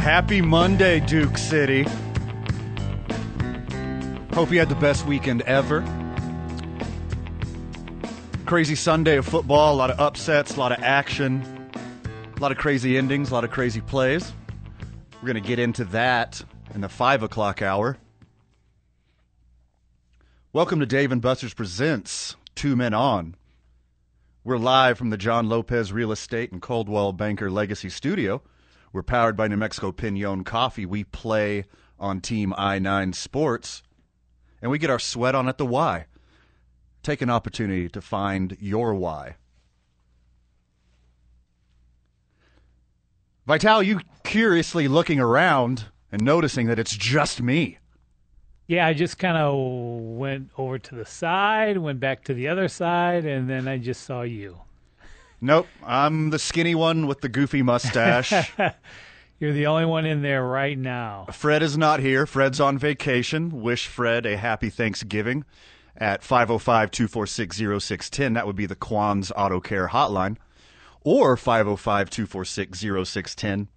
Happy Monday, Duke City. Hope you had the best weekend ever. Crazy Sunday of football, a lot of upsets, a lot of action, a lot of crazy endings, a lot of crazy plays. We're going to get into that in the 5 o'clock hour. Welcome to Dave and Buster's presents Two Men On. We're live from the John Lopez Real Estate and Coldwell Banker Legacy Studio. We're powered by New Mexico Pinon Coffee. We play on Team I-9 Sports, and we get our sweat on at the Y. Take an opportunity to find your why. Vital, you curiously looking around and noticing that it's just me. Yeah, I just kind of went over to the side, went back to the other side, and then I just saw you. Nope, I'm the skinny one with the goofy mustache. You're the only one in there right now. Fred is not here. Fred's on vacation. Wish Fred a happy Thanksgiving at 505-246-0610. That would be the Kwan's Auto Care Hotline. Or 505-246-0610,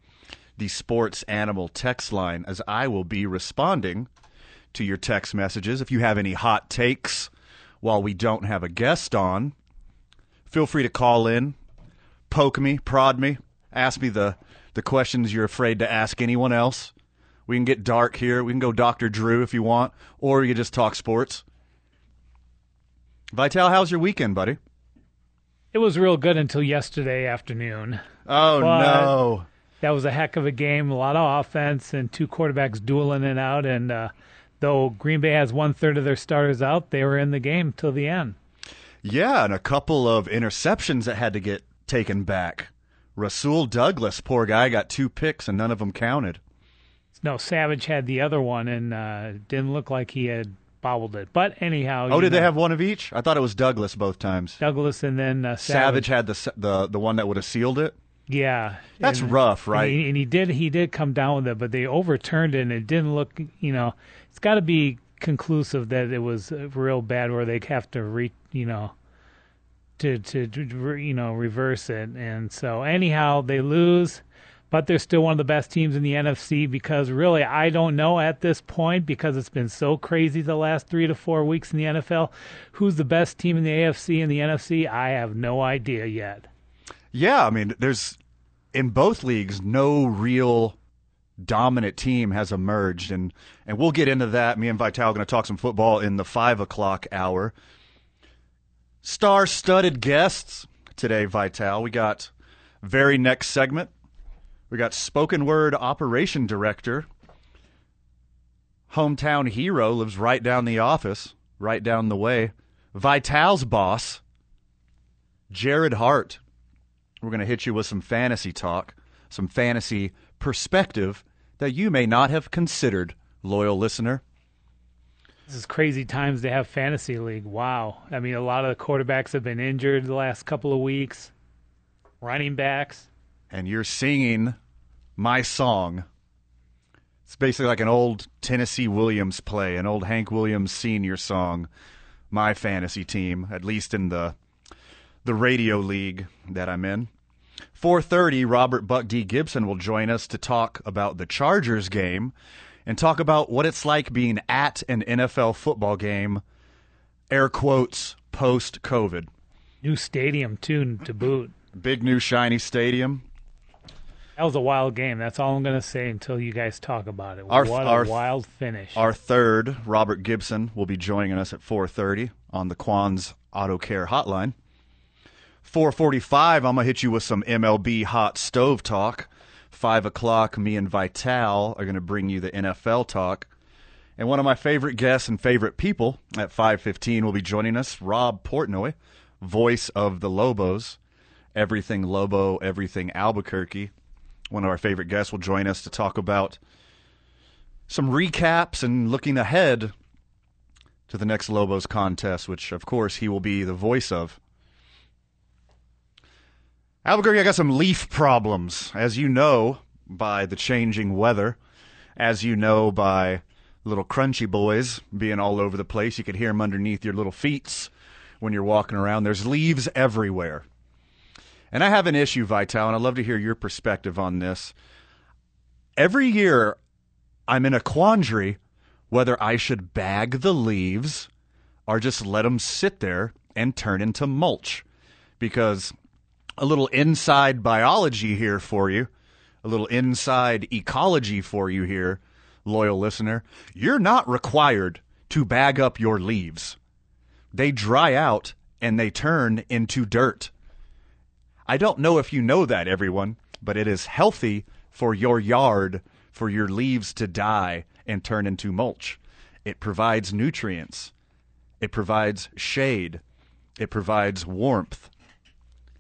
the Sports Animal text line, as I will be responding to your text messages. If you have any hot takes while we don't have a guest on, feel free to call in, poke me, prod me, ask me the questions you're afraid to ask anyone else. We can get dark here. We can go Dr. Drew if you want, or you can just talk sports. Vital, how's your weekend, buddy? It was real good until yesterday afternoon. Oh, no. That was a heck of a game, a lot of offense, and two quarterbacks dueling it out. And though Green Bay has one-third of their starters out, they were in the game till the end. Yeah, and a couple of interceptions that had to get taken back. Rasul Douglas, poor guy, got 2 picks and none of them counted. No, Savage had the other one, and didn't look like he had bobbled it. But anyhow. Oh, did they have one of each? I thought it was Douglas both times. Douglas and then Savage. Savage had the one that would have sealed it? Yeah. That's rough, right? And he did come down with it, but they overturned it, and it didn't look, it's got to be conclusive that it was real bad where they have to reverse it. And so anyhow, they lose, but they're still one of the best teams in the NFC, because really I don't know at this point, because it's been so crazy the last 3 to 4 weeks in the NFL, who's the best team in the AFC and the NFC. I have no idea yet. Yeah, I mean, there's in both leagues no real dominant team has emerged, and we'll get into that. Me and Vital are going to talk some football in the 5 o'clock hour. Star-studded guests today, Vital. We got very next segment. We got spoken word operation director, hometown hero, lives right down the office, right down the way. Vital's boss, Jared Hart. We're going to hit you with some fantasy talk, some fantasy perspective that you may not have considered, loyal listener. This is crazy times to have fantasy league. Wow. I mean, a lot of the quarterbacks have been injured the last couple of weeks, running backs. And you're singing my song. It's basically like an old Tennessee Williams play, an old Hank Williams Sr. song, My Fantasy Team, at least in the radio league that I'm in. 4:30, Robert Buck D. Gibson will join us to talk about the Chargers game and talk about what it's like being at an NFL football game, air quotes, post-COVID. New stadium, too, to boot. Big new shiny stadium. That was a wild game. That's all I'm going to say until you guys talk about it. What a wild finish. Our third, Robert Gibson, will be joining us at 4:30 on the Kwan's Auto Care Hotline. 4:45, I'm going to hit you with some MLB hot stove talk. 5 o'clock, me and Vital are going to bring you the NFL talk. And one of my favorite guests and favorite people at 5:15 will be joining us, Rob Portnoy, voice of the Lobos, everything Lobo, everything Albuquerque. One of our favorite guests will join us to talk about some recaps and looking ahead to the next Lobos contest, which, of course, he will be the voice of. Albuquerque, I got some leaf problems, as you know, by the changing weather, as you know, by little crunchy boys being all over the place. You could hear them underneath your little feet when you're walking around. There's leaves everywhere. And I have an issue, Vital, and I'd love to hear your perspective on this. Every year, I'm in a quandary whether I should bag the leaves or just let them sit there and turn into mulch. Because a little inside biology here for you, a little inside ecology for you here, loyal listener, you're not required to bag up your leaves. They dry out and they turn into dirt. I don't know if you know that, everyone, but it is healthy for your yard for your leaves to die and turn into mulch. It provides nutrients. It provides shade. It provides warmth.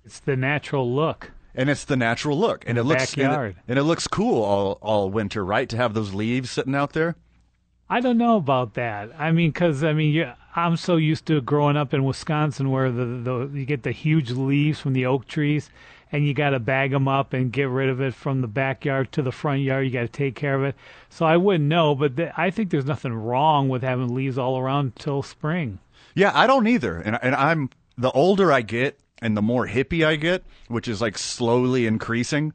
It's the natural look. And it's the natural look. And it looks cool all winter, right, to have those leaves sitting out there? I don't know about that. I mean, because, I'm so used to growing up in Wisconsin where you get the huge leaves from the oak trees, and you got to bag them up and get rid of it from the backyard to the front yard. You got to take care of it. So I wouldn't know, but I think there's nothing wrong with having leaves all around till spring. Yeah, I don't either. And I'm the older I get, and the more hippie I get, which is like slowly increasing.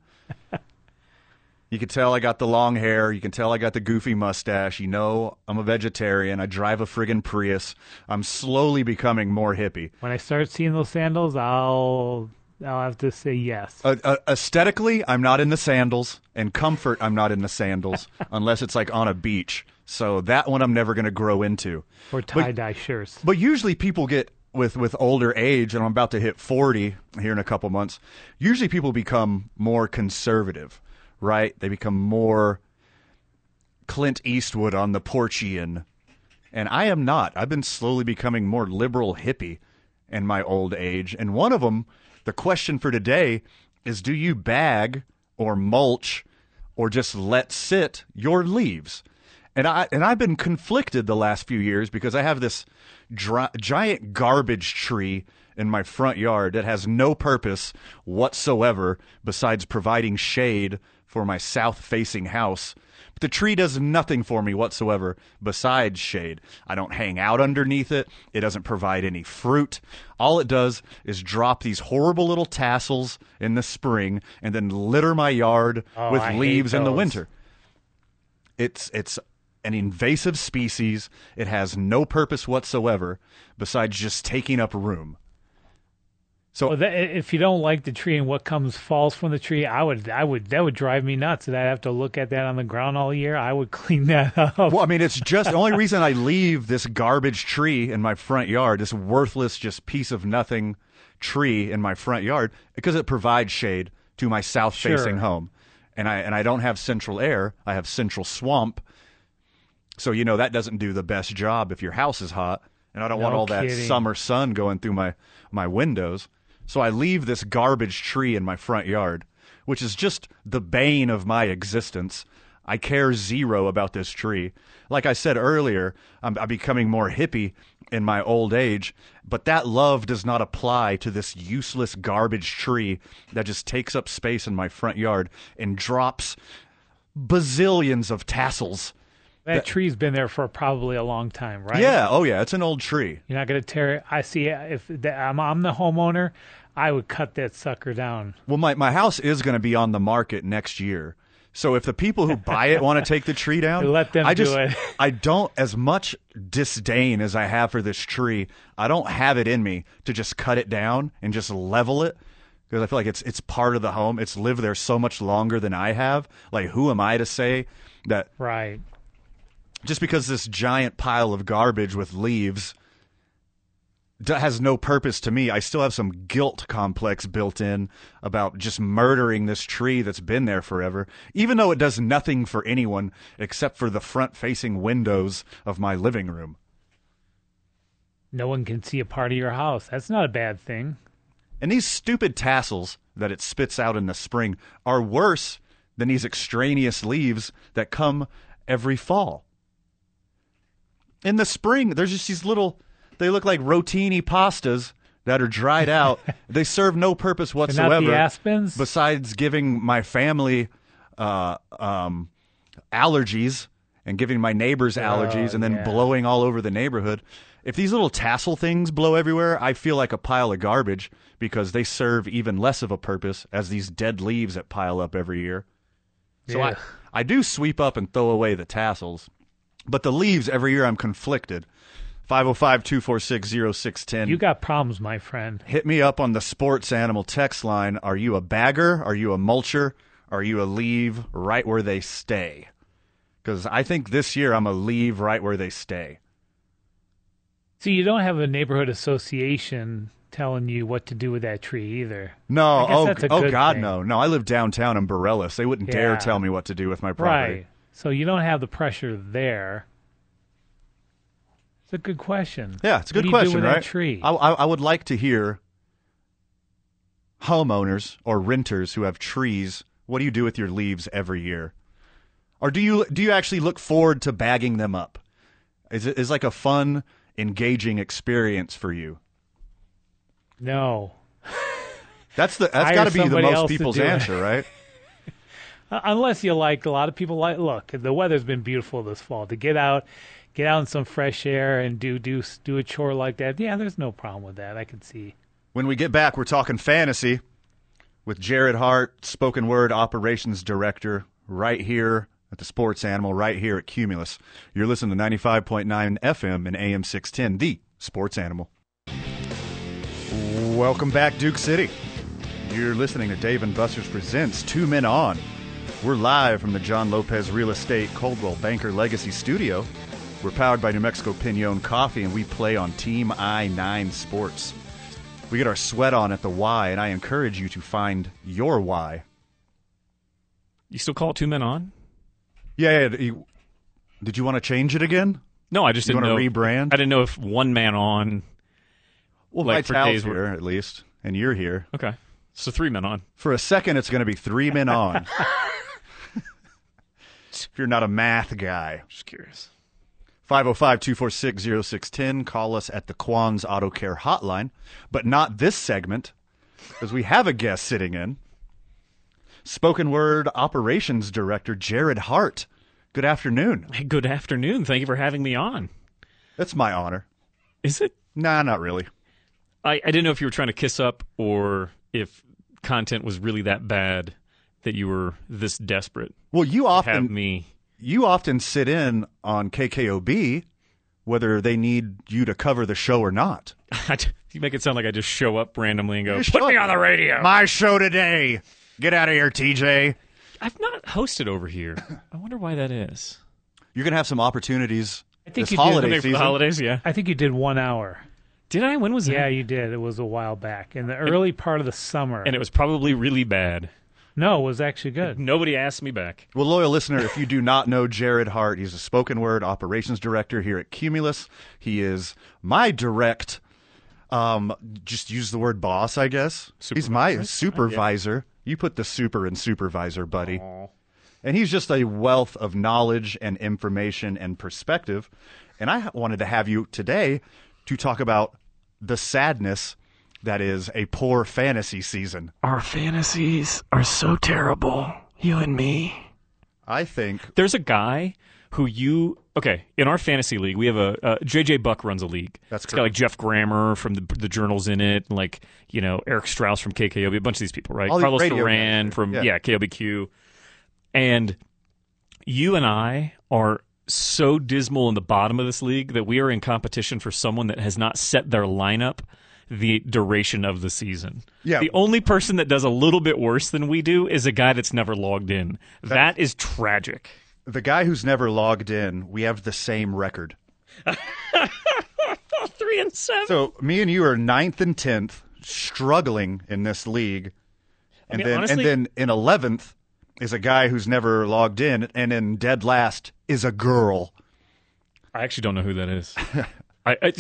You can tell I got the long hair. You can tell I got the goofy mustache. You know I'm a vegetarian. I drive a friggin' Prius. I'm slowly becoming more hippie. When I start seeing those sandals, I'll have to say yes. Aesthetically, I'm not in the sandals. And comfort, I'm not in the sandals. Unless it's like on a beach. So that one I'm never going to grow into. Or tie-dye shirts. But usually people get... With older age, and I'm about to hit 40 here in a couple months, usually people become more conservative, right? They become more Clint Eastwood on the Porchian. And I am not. I've been slowly becoming more liberal hippie in my old age. And one of them, the question for today is, do you bag or mulch or just let sit your leaves? And I've been conflicted the last few years because I have this giant garbage tree in my front yard that has no purpose whatsoever besides providing shade for my south-facing house. But the tree does nothing for me whatsoever besides shade. I don't hang out underneath it. It doesn't provide any fruit. All it does is drop these horrible little tassels in the spring and then litter my yard with leaves in the winter. It's an invasive species. It has no purpose whatsoever besides just taking up room. So if you don't like the tree and what falls from the tree, that would drive me nuts. And I'd have to look at that on the ground all year. I would clean that up. Well, it's just the only reason I leave this garbage tree in my front yard, this worthless, just piece of nothing tree in my front yard, because it provides shade to my south-facing home. And I don't have central air. I have central swamp. So, that doesn't do the best job if your house is hot. And I don't want all that summer sun going through my windows. So I leave this garbage tree in my front yard, which is just the bane of my existence. I care zero about this tree. Like I said earlier, I'm becoming more hippie in my old age. But that love does not apply to this useless garbage tree that just takes up space in my front yard and drops bazillions of tassels. That tree's been there for probably a long time, right? Yeah. Oh, yeah. It's an old tree. You're not going to tear it. I see. If I'm the homeowner, I would cut that sucker down. Well, my house is going to be on the market next year. So if the people who buy it want to take the tree down, let them do it. I don't, as much disdain as I have for this tree, I don't have it in me to just cut it down and just level it, because I feel like it's part of the home. It's lived there so much longer than I have. Like, who am I to say that? Right. Just because this giant pile of garbage with leaves has no purpose to me, I still have some guilt complex built in about just murdering this tree that's been there forever, even though it does nothing for anyone except for the front-facing windows of my living room. No one can see a part of your house. That's not a bad thing. And these stupid tassels that it spits out in the spring are worse than these extraneous leaves that come every fall. In the spring, there's just these little, they look like rotini pastas that are dried out. They serve no purpose whatsoever. Not the aspens? Besides giving my family allergies and giving my neighbors allergies and then blowing all over the neighborhood. If these little tassel things blow everywhere, I feel like a pile of garbage because they serve even less of a purpose as these dead leaves that pile up every year. So I do sweep up and throw away the tassels. But the leaves, every year I'm conflicted. 505-246-0610. You got problems, my friend. Hit me up on the Sports Animal text line. Are you a bagger? Are you a mulcher? Are you a leave right where they stay? Because I think this year I'm a leave right where they stay. So you don't have a neighborhood association telling you what to do with that tree either. No. No. No, I live downtown in Borellis. They wouldn't dare tell me what to do with my property. Right. So you don't have the pressure there. It's a good question. Yeah, it's a good question, right? What do you do with that tree? I would like to hear homeowners or renters who have trees, what do you do with your leaves every year? Or do you actually look forward to bagging them up? Is it like a fun, engaging experience for you? No. That's got to be the most people's answer, right? Unless you like a lot of people like. Look, the weather's been beautiful this fall. To get out in some fresh air and do a chore like that. Yeah, there's no problem with that. I can see. When we get back, we're talking fantasy with Jared Hart, spoken word operations director, right here at the Sports Animal, right here at Cumulus. You're listening to 95.9 FM and AM 610, the Sports Animal. Welcome back, Duke City. You're listening to Dave and Buster's presents Two Men On. We're live from the John Lopez Real Estate Coldwell Banker Legacy Studio. We're powered by New Mexico Pinon Coffee, and we play on Team I-9 Sports. We get our sweat on at the Y, and I encourage you to find your Y. You still call it Two Men On? Yeah. Did you want to change it again? No, I just didn't know. You want to rebrand? I didn't know if One Man On. Well, like for days here, at least, and you're here. Okay. So Three Men On. For a second, it's going to be Three Men On. If you're not a math guy. Just curious. 505-246-0610. Call us at the Kwan's Auto Care Hotline, but not this segment, because we have a guest sitting in. Spoken Word Operations Director Jared Hart. Good afternoon. Hey, good afternoon. Thank you for having me on. That's my honor. Is it? Nah, not really. I didn't know if you were trying to kiss up or if content was really that bad that you were this desperate. Well, You often sit in on KKOB, whether they need you to cover the show or not. You make it sound like I just show up randomly and go, put me on the radio. My show today. Get out of here, TJ. I've not hosted over here. I wonder why that is. You're going to have some opportunities this holiday season. For the holidays, yeah. I think you did 1 hour. Did I? When was that? Yeah, you did. It was a while back, in the early part of the summer. And it was probably really bad. No, it was actually good. Nobody asked me back. Well, loyal listener, if you do not know Jared Hart, he's a spoken word operations director here at Cumulus. He is my direct, just use the word boss, I guess. He's my supervisor. You put the super in supervisor, buddy. Aww. And he's just a wealth of knowledge and information and perspective. And I wanted to have you today to talk about the sadness that is a poor fantasy season. Our fantasies are so terrible, you and me. I think there's a guy who in our fantasy league, we have a J.J. Buck runs a league. That's correct. It's got like Jeff Grammer from the Journals in it, and like, you know, Eric Strauss from KKOB, a bunch of these people, right? All Carlos Duran from KOBQ. And you and I are so dismal in the bottom of this league that we are in competition for someone that has not set their lineup the duration of the season. Yeah. The only person that does a little bit worse than we do is a guy that's never logged in. That is tragic. The guy who's never logged in, we have the same record. 3-7. So me and you are 9th and 10th, struggling in this league. And then in 11th is a guy who's never logged in, and in dead last is a girl. I actually don't know who that is.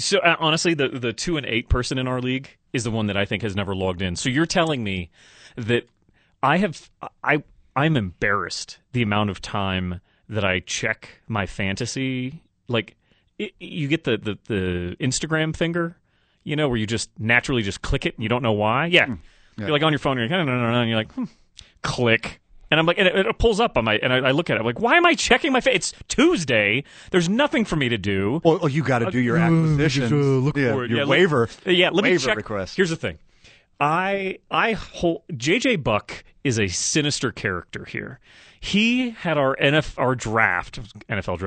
So honestly, the 2 and 8 person in our league is the one that I think has never logged in. So you're telling me that I have I I'm embarrassed the amount of time that I check my fantasy. Like, you get the Instagram finger, you know, where you just naturally just click it and you don't know why. Yeah. You're like on your phone, you're like, no, and you're like, click. And I'm like, and it pulls up on my, and I look at it. I'm like, why am I checking my? It's Tuesday. There's nothing for me to do. Well, you got to do your acquisitions. Look for your waiver. Let me check. Request. Here's the thing. J.J. Buck is a sinister character here. He had our fantasy draft. Uh-huh.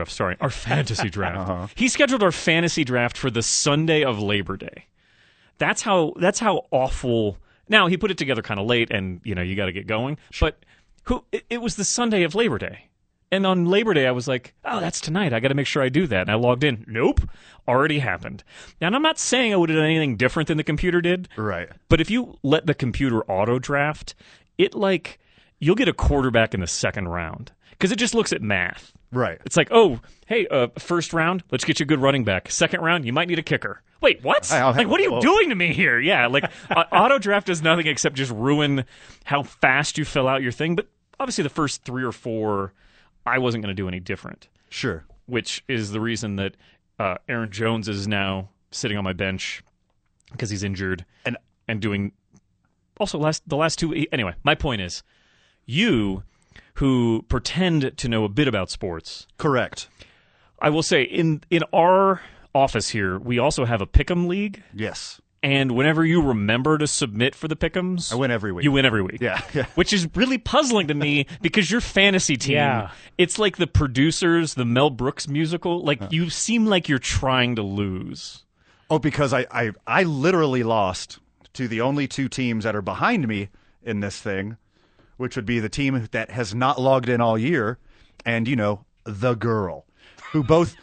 He scheduled our fantasy draft for the Sunday of Labor Day. That's how awful. Now he put it together kind of late, and you know you got to get going, but. It was the Sunday of Labor Day. And on Labor Day, I was like, oh, that's tonight. I got to make sure I do that. And I logged in. Nope. Already happened. And I'm not saying I would have done anything different than the computer did. Right. But if you let the computer auto-draft, it like, you'll get a quarterback in the second round. Because it just looks at math. Right. It's like, oh, hey, first round, let's get you a good running back. Second round, you might need a kicker. Wait, what? Like, what are you doing to me here? Yeah, like, auto draft does nothing except just ruin how fast you fill out your thing. But obviously, the first three or four, I wasn't going to do any different. Sure. Which is the reason that Aaron Jones is now sitting on my bench because he's injured and doing. Also, the last two. Anyway, my point is, you who pretend to know a bit about sports, correct? I will say in our office here, we also have a pick'em league. Yes. And whenever you remember to submit for the pick'ems, I win every week. You win every week. Yeah. Which is really puzzling to me because your fantasy team, it's like the producers, the Mel Brooks musical. Like you seem like you're trying to lose. Oh, because I literally lost to the only two teams that are behind me in this thing, which would be the team that has not logged in all year, and you know, the girl. Who both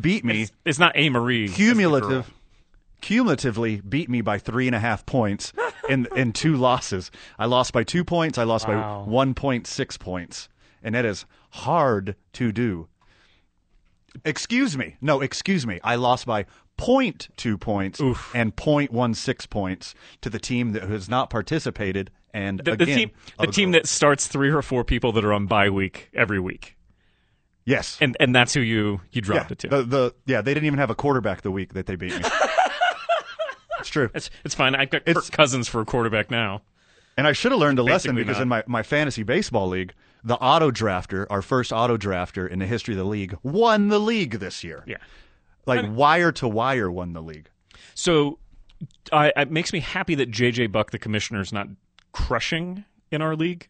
beat me. It's not A. Marie. Cumulatively beat me by 3.5 points in two losses. I lost by 2 points. I lost by 1.6 points. And that is hard to do. Excuse me. I lost by 0.2 points. Oof. And 0.16 points to the team that has not participated. And the team that starts 3 or 4 people that are on bye week every week. Yes. And that's who you dropped it to. They didn't even have a quarterback the week that they beat me. It's true. It's fine. I've got Kirk Cousins for a quarterback now. And I should have learned a lesson because in my fantasy baseball league, the auto-drafter, our first auto-drafter in the history of the league, won the league this year. Yeah. Like wire-to-wire won the league. So it makes me happy that J.J. Buck, the commissioner, is not crushing in our league.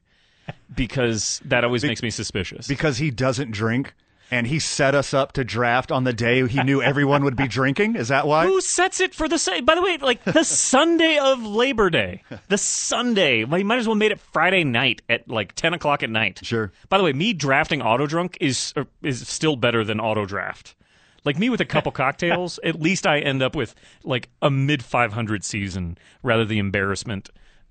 Because that always makes me suspicious. Because he doesn't drink, and he set us up to draft on the day he knew everyone would be drinking. Is that why? Who sets it for the? By the way, like the Sunday of Labor Day, the Sunday. Well, you might as well made it Friday night at like 10:00 at night. Sure. By the way, me drafting auto drunk is still better than auto draft. Like me with a couple cocktails, at least I end up with like a mid-500 season rather than the embarrassment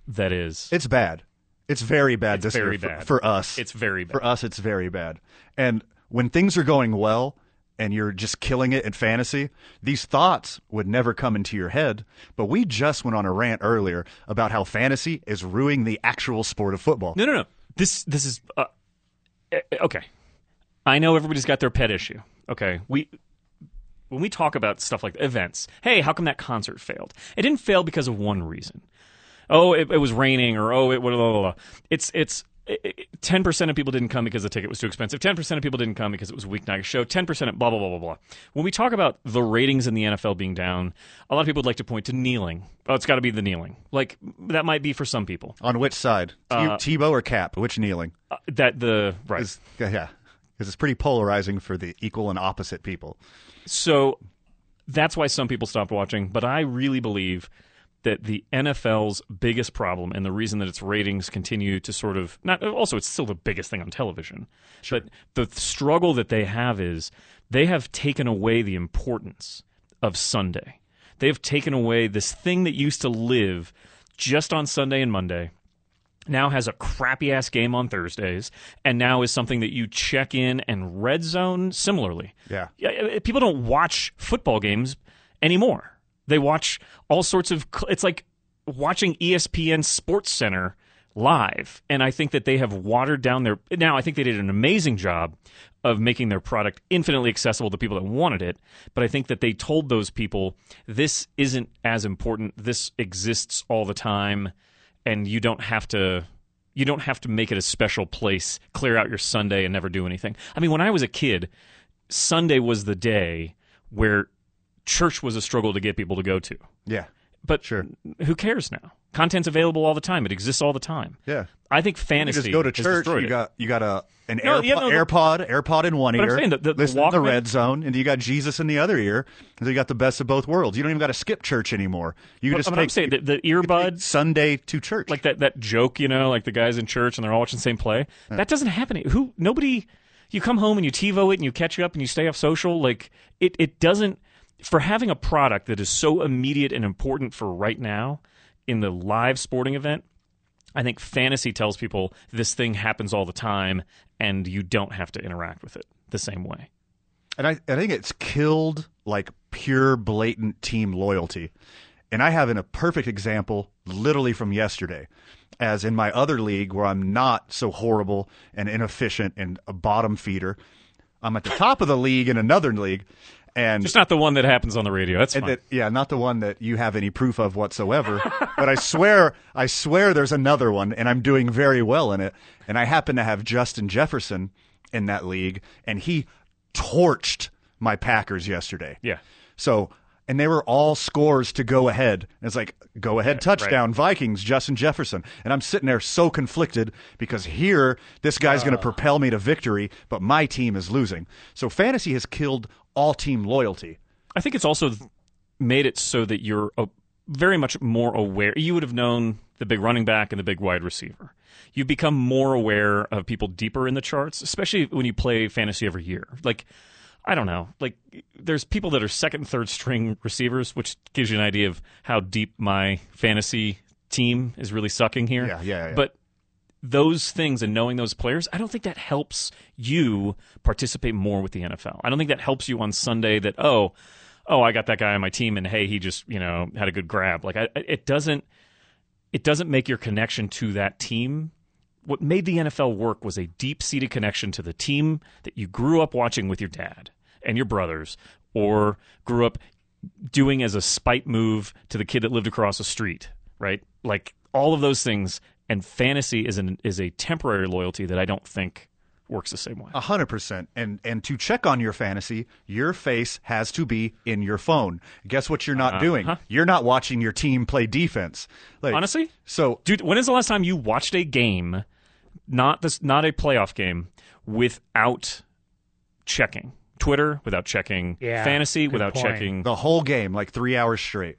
that is. It's bad. It's very bad this year for us. It's very bad. For us, it's very bad. And when things are going well and you're just killing it in fantasy, these thoughts would never come into your head. But we just went on a rant earlier about how fantasy is ruining the actual sport of football. No. This is okay. I know everybody's got their pet issue. Okay, when we talk about stuff like events, hey, how come that concert failed? It didn't fail because of one reason. Oh, it was raining, or oh, it blah, blah, blah. It's 10% of people didn't come because the ticket was too expensive. 10% of people didn't come because it was a weeknight show. 10% blah, blah, blah, blah, blah. When we talk about the ratings in the NFL being down, a lot of people would like to point to kneeling. Oh, it's got to be the kneeling. Like, that might be for some people. On which side? Tebow or Cap? Which kneeling? Right. Because it's pretty polarizing for the equal and opposite people. So that's why some people stopped watching, but I really believe that the NFL's biggest problem and the reason that its ratings continue to sort of not also it's still the biggest thing on television. Sure. But the struggle that they have is they have taken away the importance of Sunday. They've taken away this thing that used to live just on Sunday and Monday, now has a crappy ass game on Thursdays, and now is something that you check in and red zone similarly. Yeah. People don't watch football games anymore. They watch all sorts of. It's like watching ESPN Sports Center live. And I think that they have watered down their – now I think they did an amazing job of making their product infinitely accessible to people that wanted it. But I think that they told those people, this isn't as important. This exists all the time, and you don't have to – you don't have to make it a special place, clear out your Sunday and never do anything. I mean, when I was a kid, Sunday was the day where church was a struggle to get people to go to. Yeah. But sure, who cares now? Content's available all the time. It exists all the time. Yeah. I think fantasy. You just go to church, you got an AirPod in one ear, I'm saying listen to the Red Zone, and you got Jesus in the other ear, and you got the best of both worlds. You don't even got to skip church anymore. I'm saying the earbud Sunday to church. Like that joke, you know, like the guys in church and they're all watching the same play. Yeah. That doesn't happen. You come home and you TiVo it and you catch up and you stay off social. Like it doesn't. For having a product that is so immediate and important for right now in the live sporting event, I think fantasy tells people this thing happens all the time and you don't have to interact with it the same way. And I think it's killed like pure blatant team loyalty. And I have a perfect example literally from yesterday, as in my other league where I'm not so horrible and inefficient and a bottom feeder. I'm at the top of the league in another league. And just not the one that happens on the radio. That's fine. Not the one that you have any proof of whatsoever. But I swear there's another one, and I'm doing very well in it. And I happen to have Justin Jefferson in that league, and he torched my Packers yesterday. Yeah. So, and they were all scores to go ahead. And it's like, go ahead, touchdown, right. Vikings, Justin Jefferson. And I'm sitting there so conflicted because here, this guy's going to propel me to victory, but my team is losing. So fantasy has killed all team loyalty. I think it's also made it so that you're very much more aware. You would have known the big running back and the big wide receiver. You become more aware of people deeper in the charts, especially when you play fantasy every year. Like, I don't know. Like, there's people that are second and third string receivers, which gives you an idea of how deep my fantasy team is really sucking here. Yeah. But those things and knowing those players, I don't think that helps you participate more with the NFL. I don't think that helps you on Sunday that, oh, I got that guy on my team and, hey, he just, you know, had a good grab. Like, it doesn't make your connection to that team. What made the NFL work was a deep-seated connection to the team that you grew up watching with your dad and your brothers, or grew up doing as a spite move to the kid that lived across the street, right? Like, all of those things. And fantasy is a temporary loyalty that I don't think works the same way. 100%. And to check on your fantasy, your face has to be in your phone. Guess what you're not doing? Huh? You're not watching your team play defense. Like, honestly? So, dude, when is the last time you watched a game, not a playoff game, without checking? Twitter, without checking. Yeah, fantasy, without checking. The whole game, like 3 hours straight.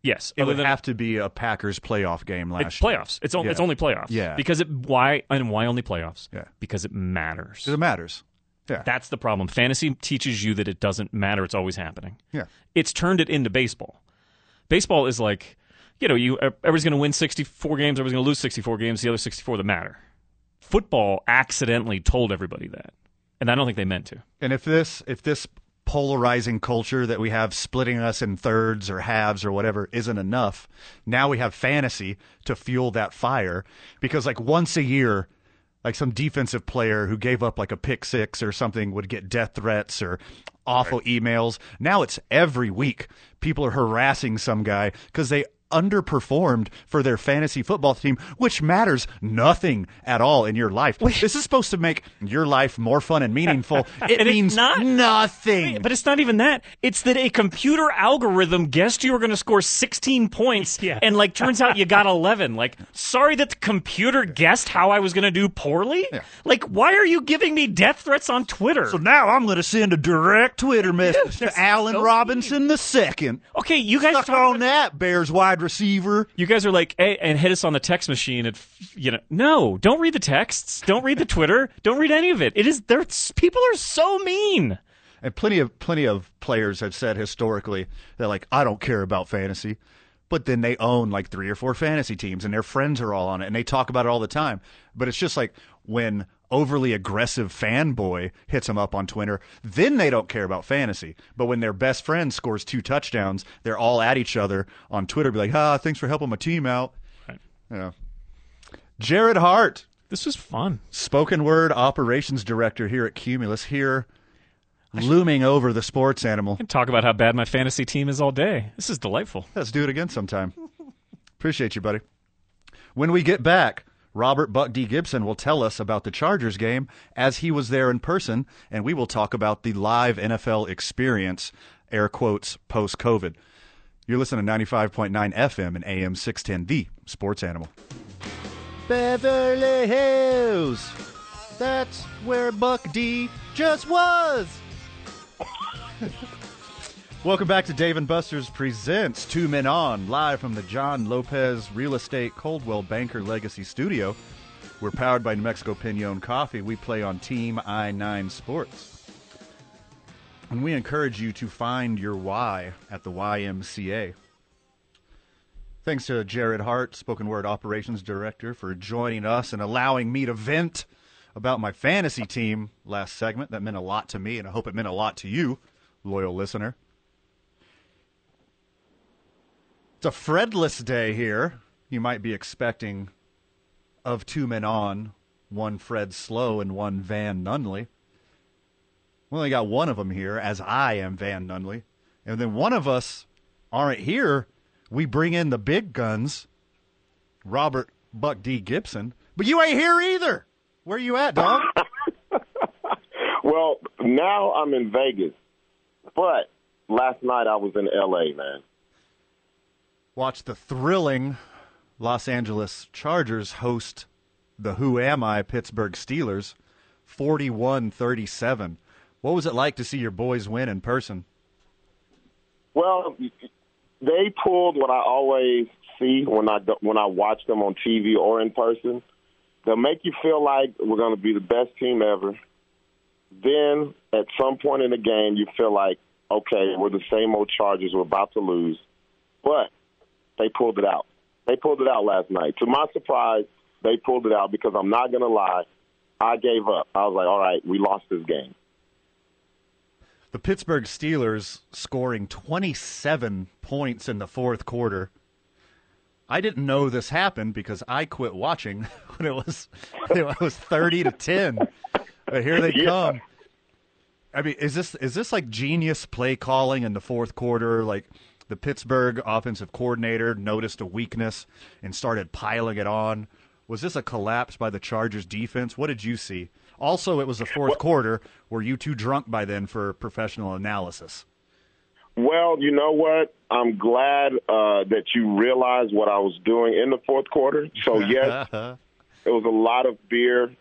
Yes, it would have to be a Packers playoff game last year. Playoffs. It's only playoffs. Yeah, because why only playoffs? Yeah, because it matters. It matters. Yeah, that's the problem. Fantasy teaches you that it doesn't matter. It's always happening. Yeah, it's turned it into baseball. Baseball is like, you know, everybody's going to win 64 games. Everybody's going to lose 64 games. The other 64 that matter. Football accidentally told everybody that, and I don't think they meant to. And if this polarizing culture that we have, splitting us in thirds or halves or whatever, isn't enough. Now we have fantasy to fuel that fire, because like once a year, like some defensive player who gave up like a pick six or something would get death threats or awful emails. Now it's every week. People are harassing some guy because they underperformed for their fantasy football team, which matters nothing at all in your life. This is supposed to make your life more fun and meaningful. It means nothing. But it's not even that. It's that a computer algorithm guessed you were going to score 16 points, and like turns out you got 11. Like, sorry that the computer guessed how I was going to do poorly? Yeah. Like, why are you giving me death threats on Twitter? So now I'm going to send a direct Twitter message to Allen Robinson II. Okay, you guys suck on that, Bears wide receiver. You guys are like, hey, and hit us on the text machine. At, you know, no, don't read the texts. Don't read the Twitter. Don't read any of it. It is there. People are so mean. And plenty of players have said historically, they're like, I don't care about fantasy, but then they own like 3 or 4 fantasy teams, and their friends are all on it, and they talk about it all the time. But it's just like when overly aggressive fanboy hits them up on Twitter, then they don't care about fantasy. But when their best friend scores 2 touchdowns, they're all at each other on Twitter, be like, thanks for helping my team out. Right. You know, Jared Hart. This was fun. Spoken word operations director here at Cumulus, here looming over the Sports Animal. I can talk about how bad my fantasy team is all day. This is delightful. Let's do it again sometime. Appreciate you, buddy. When we get back, Robert Buck D. Gibson will tell us about the Chargers game as he was there in person, and we will talk about the live NFL experience, air quotes, post-COVID. You're listening to 95.9 FM and AM 610, the Sports Animal. Beverly Hills, that's where Buck D just was. Welcome back to Dave and Buster's Presents Two Men On, live from the John Lopez Real Estate Coldwell Banker Legacy Studio. We're powered by New Mexico Pinon Coffee. We play on Team I-9 Sports. And we encourage you to find your why at the YMCA. Thanks to Jared Hart, Spoken Word Operations Director, for joining us and allowing me to vent about my fantasy team last segment. That meant a lot to me, and I hope it meant a lot to you, loyal listener. It's a Fredless day here. You might be expecting of two men on, one Fred Slow and one Van Nunley. We only got one of them here, as I am Van Nunley. And then one of us aren't here. We bring in the big guns, Robert Buck D. Gibson. But you ain't here either. Where you at, dog? Well, now I'm in Vegas. But last night I was in L.A., man. Watch the thrilling Los Angeles Chargers host the Who Am I Pittsburgh Steelers 41-37. What was it like to see your boys win in person? Well, they pulled what I always see when I watch them on TV or in person. They'll make you feel like we're going to be the best team ever. Then at some point in the game, you feel like, okay, we're the same old Chargers. We're about to lose. But they pulled it out. They pulled it out last night. To my surprise, they pulled it out because I'm not going to lie, I gave up. I was like, all right, we lost this game. The Pittsburgh Steelers scoring 27 points in the fourth quarter. I didn't know this happened because I quit watching when it was 30-10. But here they come. I mean, is this like genius play calling in the fourth quarter? Like, the Pittsburgh offensive coordinator noticed a weakness and started piling it on. Was this a collapse by the Chargers defense? What did you see? Also, it was the fourth quarter. Were you too drunk by then for professional analysis? Well, you know what? I'm glad that you realized what I was doing in the fourth quarter. So, yes, it was a lot of beer,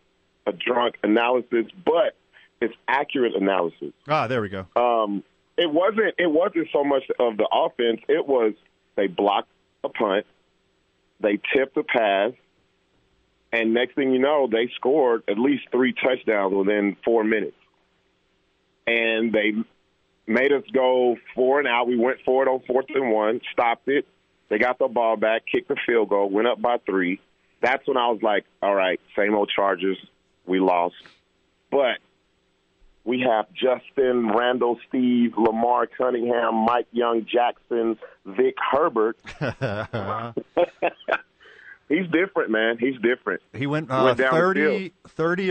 a drunk analysis, but it's accurate analysis. Ah, there we go. It wasn't so much of the offense. It was they blocked a punt, they tipped a pass, and next thing you know, they scored at least three touchdowns within 4 minutes. And they made us go for an out. We went for it on 4th and 1, stopped it. They got the ball back, kicked the field goal, went up by 3. That's when I was like, all right, same old Chargers. We lost. But we have Justin, Randall, Steve, Lamar Cunningham, Mike Young, Jackson, Vic Herbert. He's different, man. He's different. He went 30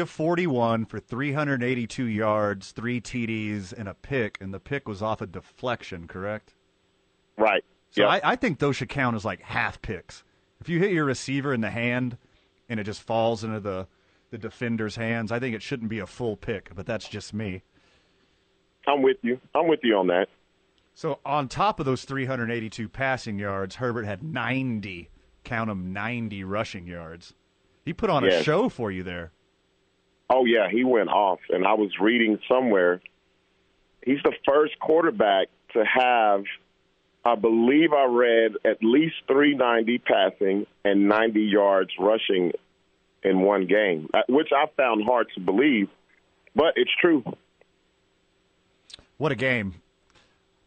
of 41 for 382 yards, 3 TDs, and a pick, and the pick was off a deflection, correct? Right. So yeah. I think those should count as like half picks. If you hit your receiver in the hand and it just falls into the defender's hands, I think it shouldn't be a full pick, but that's just me. I'm with you on that. So on top of those 382 passing yards, Herbert had 90 count them, 90 rushing yards. He put on a show for you there. Oh, yeah, he went off. And I was reading somewhere, he's the first quarterback to have, I believe I read, at least 390 passing and 90 yards rushing in one game, which I found hard to believe, but it's true. What a game.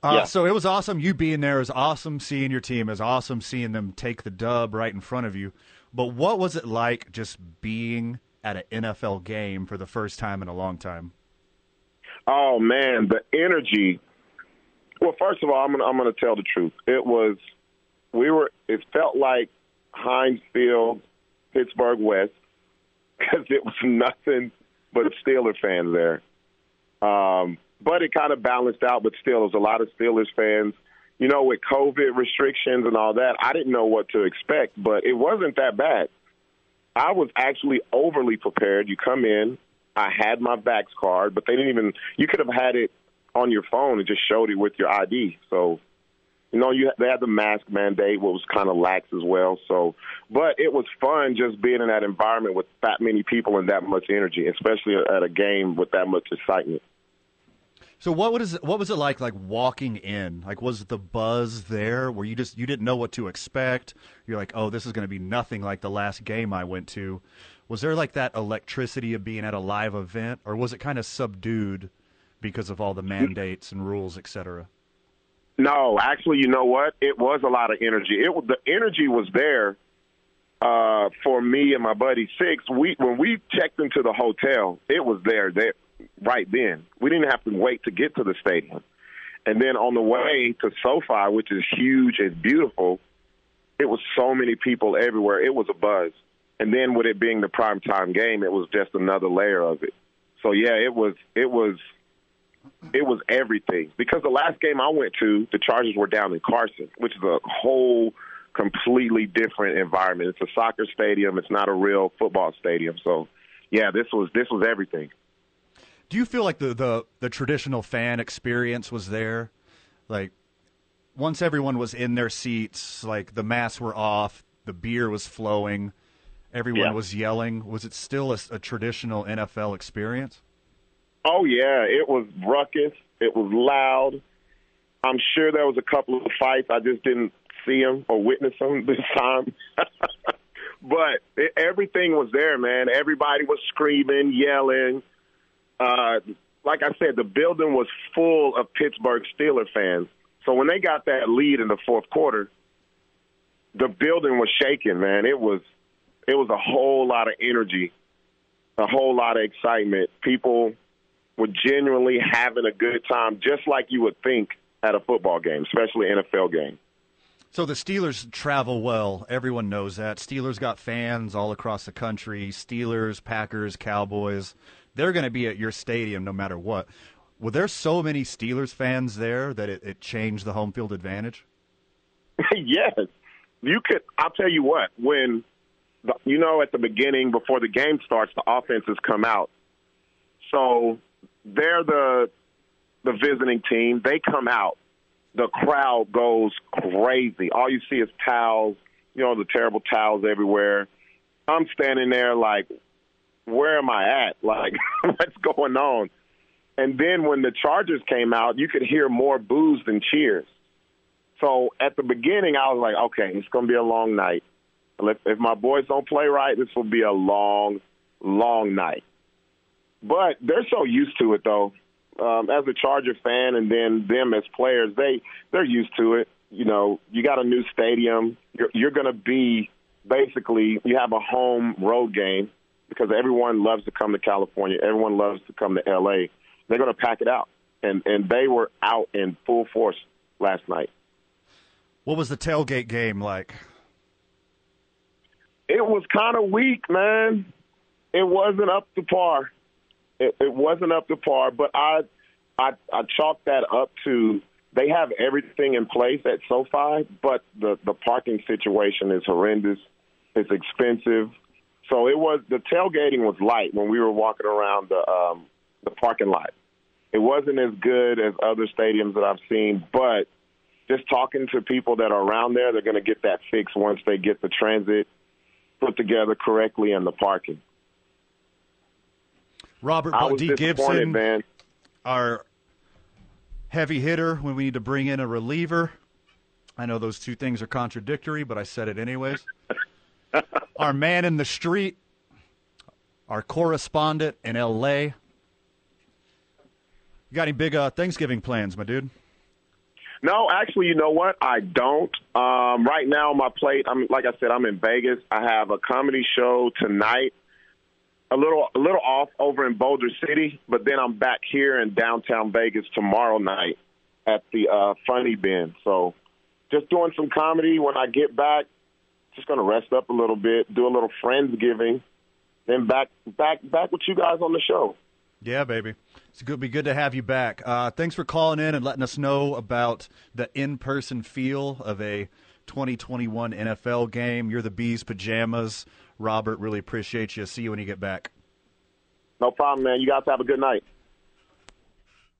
Yeah. So it was awesome. You being there is awesome. Seeing your team is awesome. Seeing them take the dub right in front of you. But what was it like just being at an NFL game for the first time in a long time? Oh, man, the energy. Well, first of all, I'm gonna tell the truth. It felt like Heinz Field Pittsburgh West because it was nothing but Steeler fans there. But it kind of balanced out, but still, there's a lot of Steelers fans. You know, with COVID restrictions and all that, I didn't know what to expect, but it wasn't that bad. I was actually overly prepared. You come in, I had my Vax card, but they didn't even – you could have had it on your phone and just showed it with your ID. So, you know, they had the mask mandate, what was kind of lax as well. So, but it was fun just being in that environment with that many people and that much energy, especially at a game with that much excitement. So what was it like walking in? Like, was the buzz there where you didn't know what to expect? You're like, oh, this is going to be nothing like the last game I went to. Was there like that electricity of being at a live event, or was it kind of subdued because of all the mandates and rules, et cetera? No, actually, you know what? It was a lot of energy. The energy was there for me and my buddy Six. When we checked into the hotel, it was there. Right then. We didn't have to wait to get to the stadium. And then on the way to SoFi, which is huge and beautiful, it was so many people everywhere. It was a buzz. And then with it being the primetime game, it was just another layer of it. So, yeah, it was everything. Because the last game I went to, the Chargers were down in Carson, which is a whole completely different environment. It's a soccer stadium. It's not a real football stadium. So, yeah, this was everything. Do you feel like the traditional fan experience was there? Like, once everyone was in their seats, like, the masks were off, the beer was flowing, everyone was yelling. Was it still a traditional NFL experience? Oh, yeah. It was ruckus. It was loud. I'm sure there was a couple of fights. I just didn't see them or witness them this time. But everything was there, man. Everybody was screaming, yelling. Like I said, the building was full of Pittsburgh Steelers fans. So when they got that lead in the fourth quarter, the building was shaking, man. It was a whole lot of energy, a whole lot of excitement. People were genuinely having a good time, just like you would think at a football game, especially an NFL game. So the Steelers travel well. Everyone knows that. Steelers got fans all across the country. Steelers, Packers, Cowboys. They're going to be at your stadium no matter what. Were there so many Steelers fans there that it changed the home field advantage? Yes. I'll tell you what, at the beginning, before the game starts, the offenses come out. So they're the visiting team. They come out. The crowd goes crazy. All you see is towels, the terrible towels everywhere. I'm standing there like, where am I at? Like, what's going on? And then when the Chargers came out, you could hear more boos than cheers. So at the beginning, I was like, okay, it's going to be a long night. If my boys don't play right, this will be a long, long night. But they're so used to it, though. As a Charger fan and then them as players, they're used to it. You know, you got a new stadium. You're going to be basically you have a home road game. Because everyone loves to come to California. Everyone loves to come to L.A. They're going to pack it out. And they were out in full force last night. What was the tailgate game like? It was kind of weak, man. It wasn't up to par. It wasn't up to par. But I chalked that up to they have everything in place at SoFi, but the parking situation is horrendous. It's expensive. So the tailgating was light when we were walking around the parking lot. It wasn't as good as other stadiums that I've seen, but just talking to people that are around there, they're going to get that fixed once they get the transit put together correctly and the parking. Robert Buck D. Gibson, man. Our heavy hitter when we need to bring in a reliever. I know those two things are contradictory, but I said it anyways. Our man in the street, our correspondent in L.A. You got any big Thanksgiving plans, my dude? No, actually, you know what? I don't. Right now on my plate, like I said, I'm in Vegas. I have a comedy show tonight, a little off over in Boulder City, but then I'm back here in downtown Vegas tomorrow night at the Funny Bin. So just doing some comedy when I get back. just going to rest up a little bit, do a little Friendsgiving, then back with you guys on the show. Yeah, baby. It's good. Be good to have you back. Thanks for calling in and letting us know about the in-person feel of a 2021 NFL game. You're the bee's pajamas. Robert, really appreciate you. See you when you get back. No problem, man. You guys have a good night.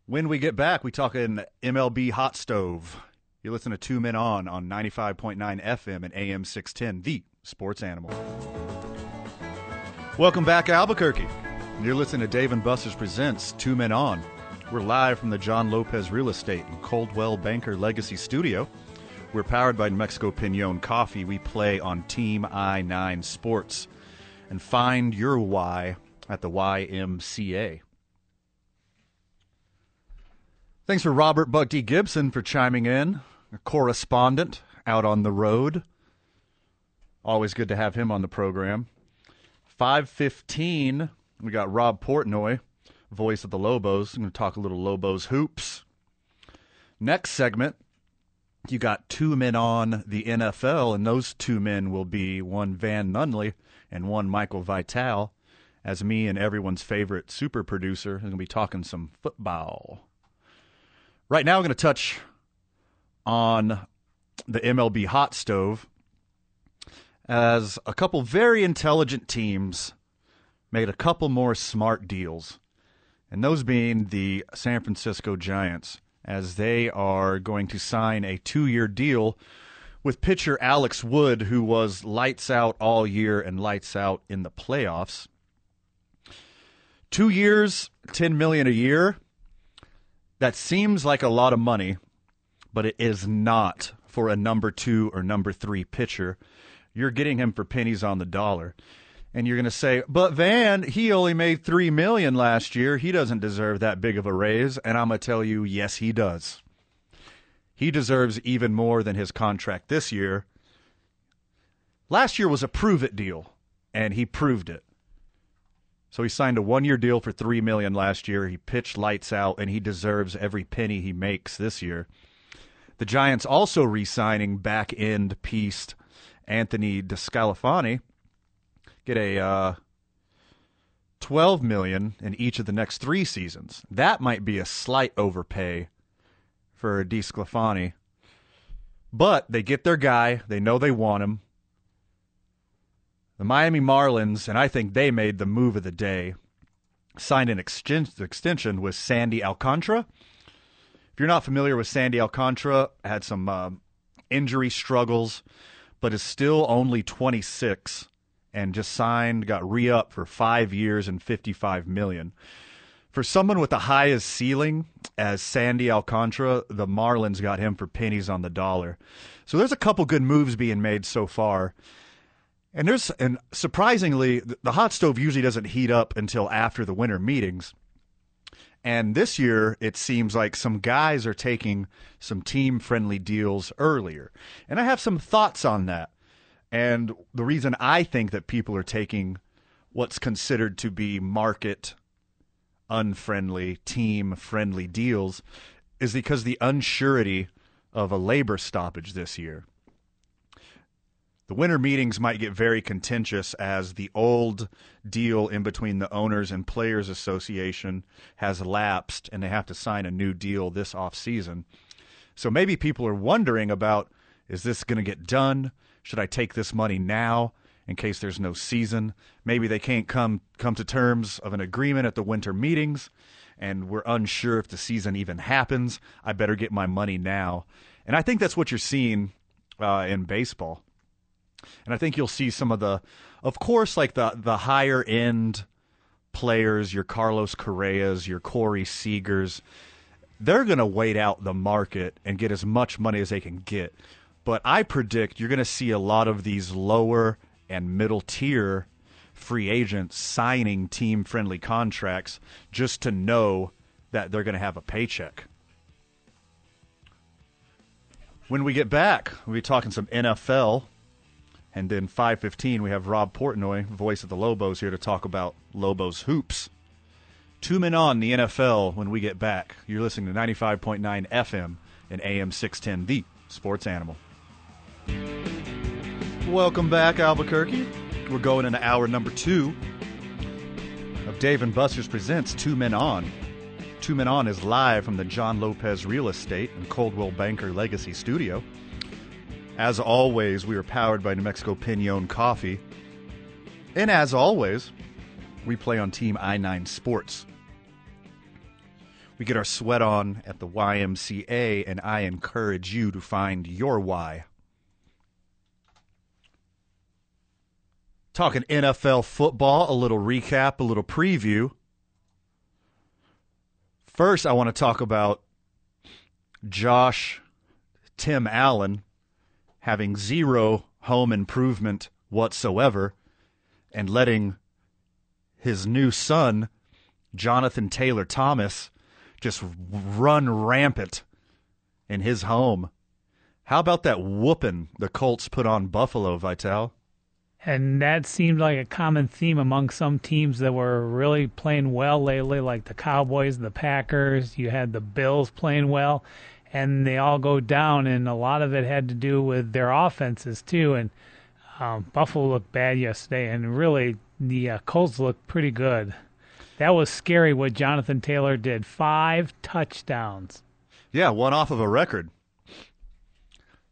When we get back, we talk in MLB Hot Stove. You listen to 2 Men on 95.9 FM and AM 610, the Sports Animal. Welcome back, Albuquerque. You're listening to Dave and Buster's Presents 2 Men On. We're live from the John Lopez Real Estate and Coldwell Banker Legacy Studio. We're powered by New Mexico Pinon Coffee. We play on Team I-9 Sports. And find your why at the YMCA. Thanks for Robert Buck D. Gibson for chiming in, a correspondent out on the road. Always good to have him on the program. 5:15. We got Rob Portnoy, voice of the Lobos. I'm going to talk a little Lobos hoops. Next segment, you got 2 Men on the NFL, and those 2 men will be one Van Nunley and one Michael Vitale, as me and everyone's favorite super producer is going to be talking some football. Right now, we're going to touch on the MLB Hot Stove as a couple very intelligent teams made a couple more smart deals, and those being the San Francisco Giants, as they are going to sign a 2-year deal with pitcher Alex Wood, who was lights out all year and lights out in the playoffs. 2 years, $10 million a year. That seems like a lot of money, but it is not for a number 2 or number 3 pitcher. You're getting him for pennies on the dollar. And you're going to say, but Van, he only made $3 million last year. He doesn't deserve that big of a raise. And I'm going to tell you, yes, he does. He deserves even more than his contract this year. Last year was a prove-it deal, and he proved it. So he signed a 1-year deal for $3 million last year. He pitched lights out, and he deserves every penny he makes this year. The Giants also re-signing back-end piece Anthony DeScalafani. Get a $12 million in each of the next 3 seasons. That might be a slight overpay for DeSclafani. But they get their guy. They know they want him. The Miami Marlins, and I think they made the move of the day, signed an extension with Sandy Alcantara. If you're not familiar with Sandy Alcantara, had some injury struggles, but is still only 26. And just signed, got re-up for 5 years and $55 million. For someone with the highest ceiling as Sandy Alcantara, the Marlins got him for pennies on the dollar. So there's a couple good moves being made so far. And surprisingly, the hot stove usually doesn't heat up until after the winter meetings. And this year, it seems like some guys are taking some team-friendly deals earlier. And I have some thoughts on that. And the reason I think that people are taking what's considered to be market-unfriendly, team-friendly deals is because the unsurety of a labor stoppage this year. The winter meetings might get very contentious as the old deal in between the Owners and Players Association has lapsed, and they have to sign a new deal this offseason. So maybe people are wondering about, is this going to get done? Should I take this money now in case there's no season? Maybe they can't come to terms of an agreement at the winter meetings, and we're unsure if the season even happens. I better get my money now. And I think that's what you're seeing in baseball. And I think you'll see some of the, of course, like the higher-end players, your Carlos Correas, your Corey Seagers, they're going to wait out the market and get as much money as they can get. But I predict you're going to see a lot of these lower and middle tier free agents signing team-friendly contracts just to know that they're going to have a paycheck. When we get back, we'll be talking some NFL. And then 5:15, we have Rob Portnoy, voice of the Lobos, here to talk about Lobos hoops. 2 Men on the NFL when we get back. You're listening to 95.9 FM and AM 610, the Sports Animal. Welcome back, Albuquerque. We're going into hour number two of Dave and Buster's Presents Two Men On. Two Men On is live from the John Lopez Real Estate and Coldwell Banker Legacy Studio. As always, we are powered by New Mexico Pinon Coffee. And as always, we play on Team I-9 Sports. We get our sweat on at the YMCA, and I encourage you to find your why. Talking NFL football, a little recap, a little preview. First, I want to talk about Tim Allen having zero home improvement whatsoever and letting his new son, Jonathan Taylor Thomas, just run rampant in his home. How about that whooping the Colts put on Buffalo, Vitale? And that seemed like a common theme among some teams that were really playing well lately, like the Cowboys, the Packers. You had the Bills playing well, and they all go down, and a lot of it had to do with their offenses too. And Buffalo looked bad yesterday, and really the Colts looked pretty good. That was scary what Jonathan Taylor did. 5 touchdowns. Yeah, one off of a record.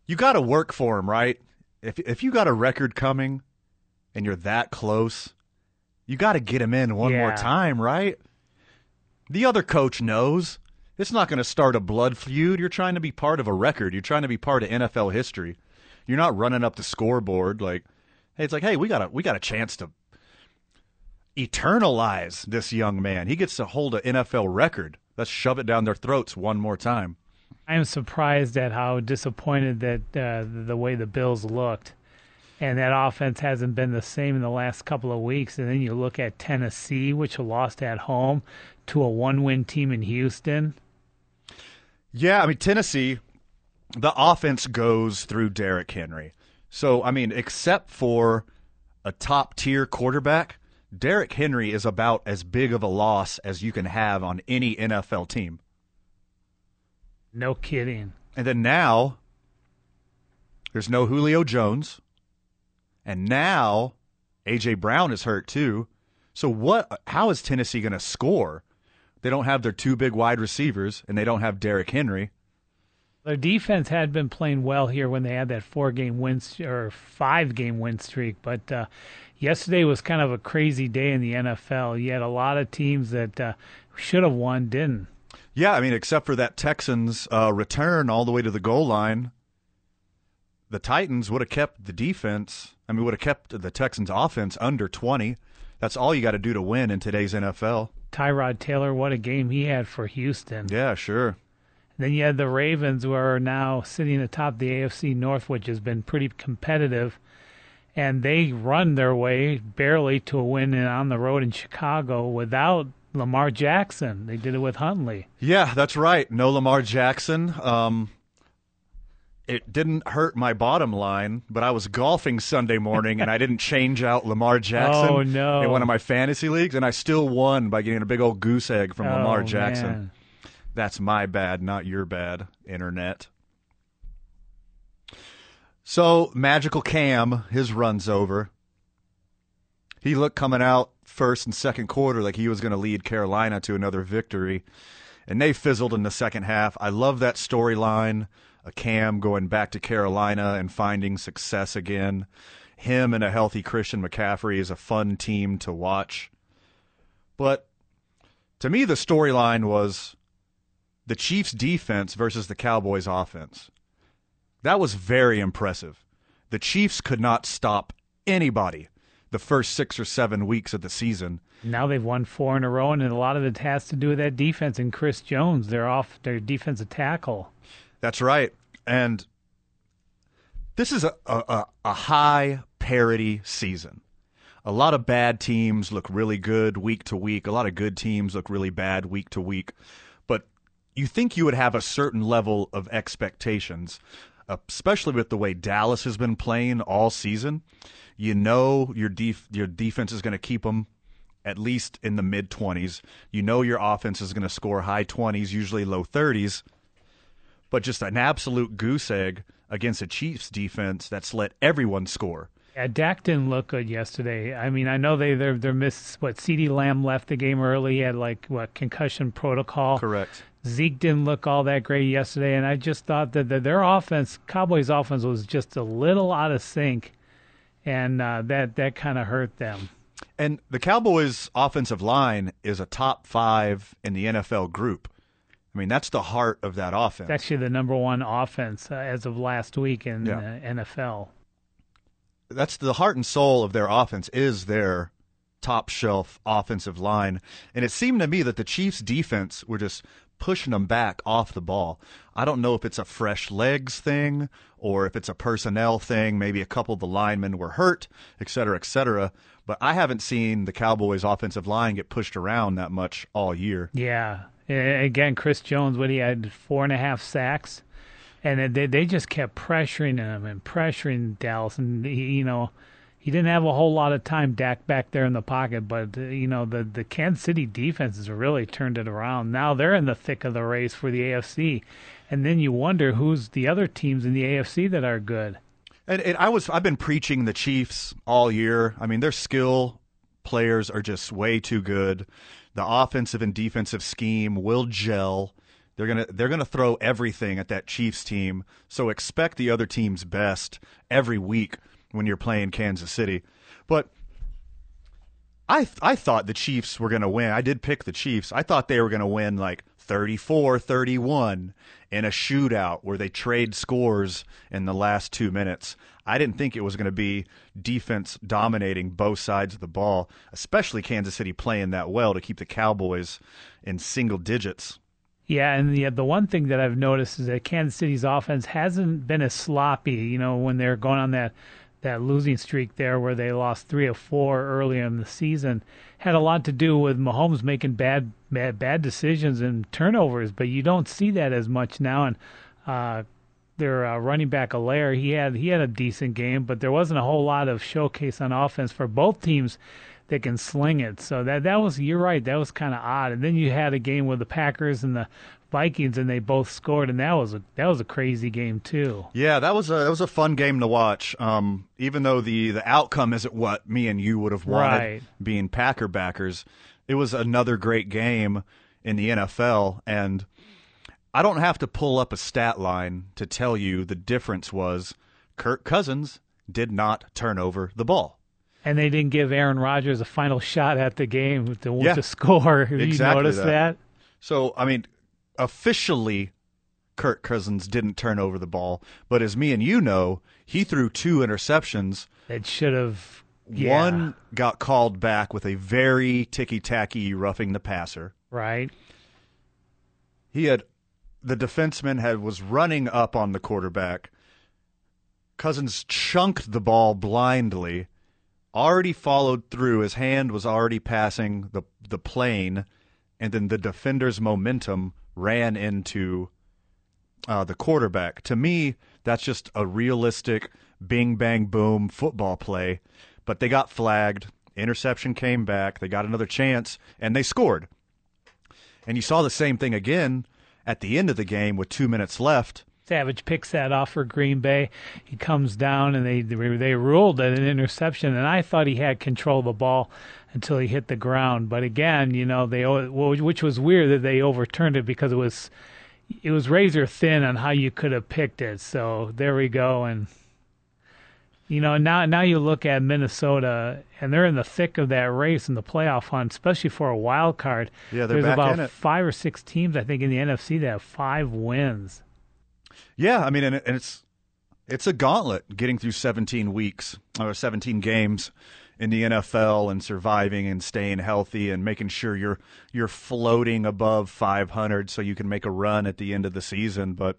You got to work for him, right? If you got a record coming and you're that close, you got to get him in one more time, right? The other coach knows. It's not going to start a blood feud. You're trying to be part of a record. You're trying to be part of NFL history. You're not running up the scoreboard like, hey, it's like, hey, we got a chance to eternalize this young man. He gets to hold an NFL record. Let's shove it down their throats one more time. I am surprised at how disappointed that the way the Bills looked. And that offense hasn't been the same in the last couple of weeks. And then you look at Tennessee, which lost at home to a one-win team in Houston. Yeah, I mean, Tennessee, the offense goes through Derrick Henry. So, I mean, except for a top-tier quarterback, Derrick Henry is about as big of a loss as you can have on any NFL team. No kidding. And then now, there's no Julio Jones. And now, A.J. Brown is hurt too. So how is Tennessee going to score? They don't have their 2 big wide receivers, and they don't have Derrick Henry. Their defense had been playing well here when they had that 5-game win streak. But yesterday was kind of a crazy day in the NFL. You had a lot of teams that should have won, didn't. Yeah, I mean, except for that Texans return all the way to the goal line, the Titans would have kept the defense. I mean, would have kept the Texans' offense under 20. That's all you got to do to win in today's NFL. Tyrod Taylor, what a game he had for Houston. Yeah, sure. And then you had the Ravens, who are now sitting atop the AFC North, which has been pretty competitive. And they run their way barely to a win on the road in Chicago without Lamar Jackson. They did it with Huntley. Yeah, that's right. No Lamar Jackson. It didn't hurt my bottom line, but I was golfing Sunday morning, and I didn't change out Lamar Jackson in one of my fantasy leagues, and I still won by getting a big old goose egg from Lamar Jackson. Man. That's my bad, not your bad, Internet. So, Magical Cam, his run's over. He looked coming out first and second quarter like he was going to lead Carolina to another victory, and they fizzled in the second half. I love that storyline. A Cam going back to Carolina and finding success again. Him and a healthy Christian McCaffrey is a fun team to watch. But to me, the storyline was the Chiefs' defense versus the Cowboys' offense. That was very impressive. The Chiefs could not stop anybody the first 6 or 7 weeks of the season. Now they've won 4 in a row, and a lot of it has to do with that defense and Chris Jones. They're off their defensive tackle. That's right. And this is a high parity season. A lot of bad teams look really good week to week. A lot of good teams look really bad week to week. But you think you would have a certain level of expectations, especially with the way Dallas has been playing all season. You know your defense is going to keep them at least in the mid-20s. You know your offense is going to score high 20s, usually low 30s. But just an absolute goose egg against a Chiefs defense that's let everyone score. Yeah, Dak didn't look good yesterday. I mean, I know they missed, CeeDee Lamb left the game early. He had, concussion protocol. Correct. Zeke didn't look all that great yesterday, and I just thought that their offense, Cowboys' offense, was just a little out of sync, and that kind of hurt them. And the Cowboys' offensive line is a top 5 in the NFL group. I mean, that's the heart of that offense. It's actually the number 1 offense as of last week in the NFL. That's the heart and soul of their offense, is their top shelf offensive line. And it seemed to me that the Chiefs' defense were just pushing them back off the ball. I don't know if it's a fresh legs thing or if it's a personnel thing. Maybe a couple of the linemen were hurt, et cetera, et cetera. But I haven't seen the Cowboys' offensive line get pushed around that much all year. Yeah. Again, Chris Jones, he had 4.5 sacks. And they just kept pressuring him and pressuring Dallas. And, he didn't have a whole lot of time, Dak, back there in the pocket. But, the Kansas City defense has really turned it around. Now they're in the thick of the race for the AFC. And then you wonder who's the other teams in the AFC that are good. And I've been preaching the Chiefs all year. I mean, their skill players are just way too good. The offensive and defensive scheme will gel. They're gonna throw everything at that Chiefs team. So expect the other team's best every week when you're playing Kansas City. But I thought the Chiefs were gonna win. I did pick the Chiefs. I thought they were gonna win 34-31 in a shootout where they trade scores in the last 2 minutes. I didn't think it was going to be defense dominating both sides of the ball, especially Kansas City playing that well to keep the Cowboys in single digits. Yeah, and the one thing that I've noticed is that Kansas City's offense hasn't been as sloppy, when they're going on that losing streak there where they lost 3 of 4 earlier in the season. Had a lot to do with Mahomes making bad decisions and turnovers, but you don't see that as much now. And their running back, Allaire, he had a decent game, but there wasn't a whole lot of showcase on offense for both teams that can sling it. So that was, you're right, that was kind of odd. And then you had a game with the Packers and the Vikings, and they both scored, and that was a crazy game too. Yeah, that was a fun game to watch. Even though the outcome isn't what me and you would have wanted, right, being Packer backers, it was another great game in the NFL, and I don't have to pull up a stat line to tell you the difference was Kirk Cousins did not turn over the ball. And they didn't give Aaron Rodgers a final shot at the game to score. Did exactly you notice that? So, I mean, officially, Kirk Cousins didn't turn over the ball, but as me and you know, he threw 2 interceptions. It should have. Yeah. One got called back with a very ticky-tacky roughing the passer. Right. The defenseman was running up on the quarterback. Cousins chunked the ball blindly, already followed through. His hand was already passing the plane, and then the defender's momentum ran into the quarterback. To me, that's just a realistic bing, bang, boom football play. But they got flagged, interception came back, they got another chance, and they scored. And you saw the same thing again at the end of the game with 2 minutes left. Savage picks that off for Green Bay. He comes down, and they ruled it an interception, and I thought he had control of the ball until he hit the ground. But again, which was weird that they overturned it because it was razor thin on how you could have picked it. So there we go, and... Now you look at Minnesota, and they're in the thick of that race in the playoff hunt, especially for a wild card. Yeah, there's about 5 or 6 teams, I think, in the NFC that have 5 wins. Yeah, I mean, and it's a gauntlet getting through 17 weeks or 17 games in the NFL and surviving and staying healthy and making sure you're floating above 500 so you can make a run at the end of the season. But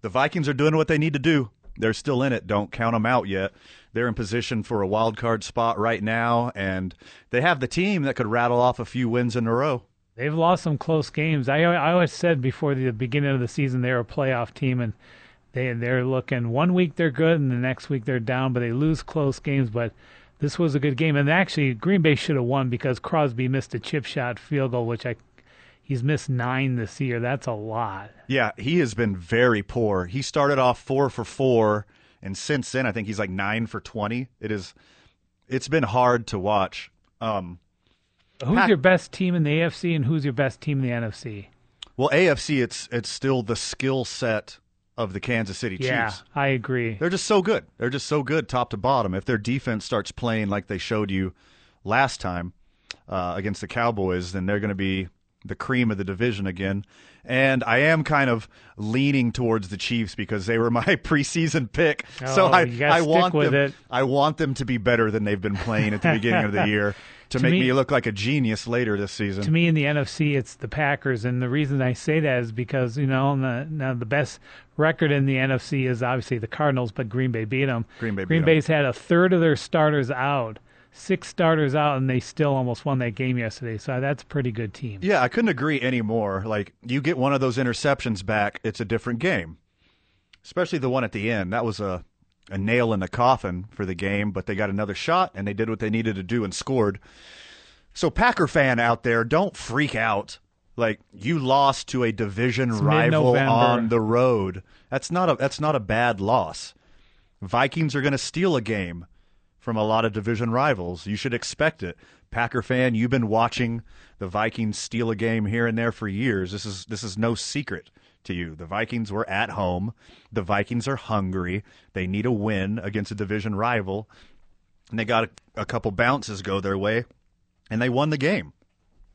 the Vikings are doing what they need to do. They're still in it. Don't count them out yet. They're in position for a wild card spot right now, and they have the team that could rattle off a few wins in a row. They've lost some close games. I always said before the beginning of the season they were a playoff team, and they're looking. One week they're good, and the next week they're down, but they lose close games. But this was a good game, and actually Green Bay should have won because Crosby missed a chip shot field goal, which I He's missed 9 this year. That's a lot. Yeah, he has been very poor. He started off 4 for 4, and since then I think he's like 9 for 20. It's been hard to watch. Who's your best team in the AFC and who's your best team in the NFC? Well, AFC, it's still the skill set of the Kansas City Chiefs. Yeah, I agree. They're just so good. They're just so good top to bottom. If their defense starts playing like they showed you last time against the Cowboys, then they're going to be the cream of the division again. And I am kind of leaning towards the Chiefs because they were my preseason pick. So I want them. I want them to be better than they've been playing at the beginning of the year to make me look like a genius later this season. To me, in the NFC, it's the Packers, and the reason I say that is because now the best record in the NFC is obviously the Cardinals, but Green Bay beat them. Green Bay's had a third of their starters out. 6 starters out, and they still almost won that game yesterday. So that's a pretty good team. Yeah, I couldn't agree anymore. Like, you get one of those interceptions back, it's a different game, especially the one at the end. That was a nail in the coffin for the game, but they got another shot, and they did what they needed to do and scored. So Packer fan out there, don't freak out. Like, you lost to a division rival on the road. That's not a bad loss. Vikings are going to steal a game from a lot of division rivals. You should expect it. Packer fan, you've been watching the Vikings steal a game here and there for years. This is no secret to you. The Vikings were at home. The Vikings are hungry. They need a win against a division rival. And they got a couple bounces go their way, and they won the game.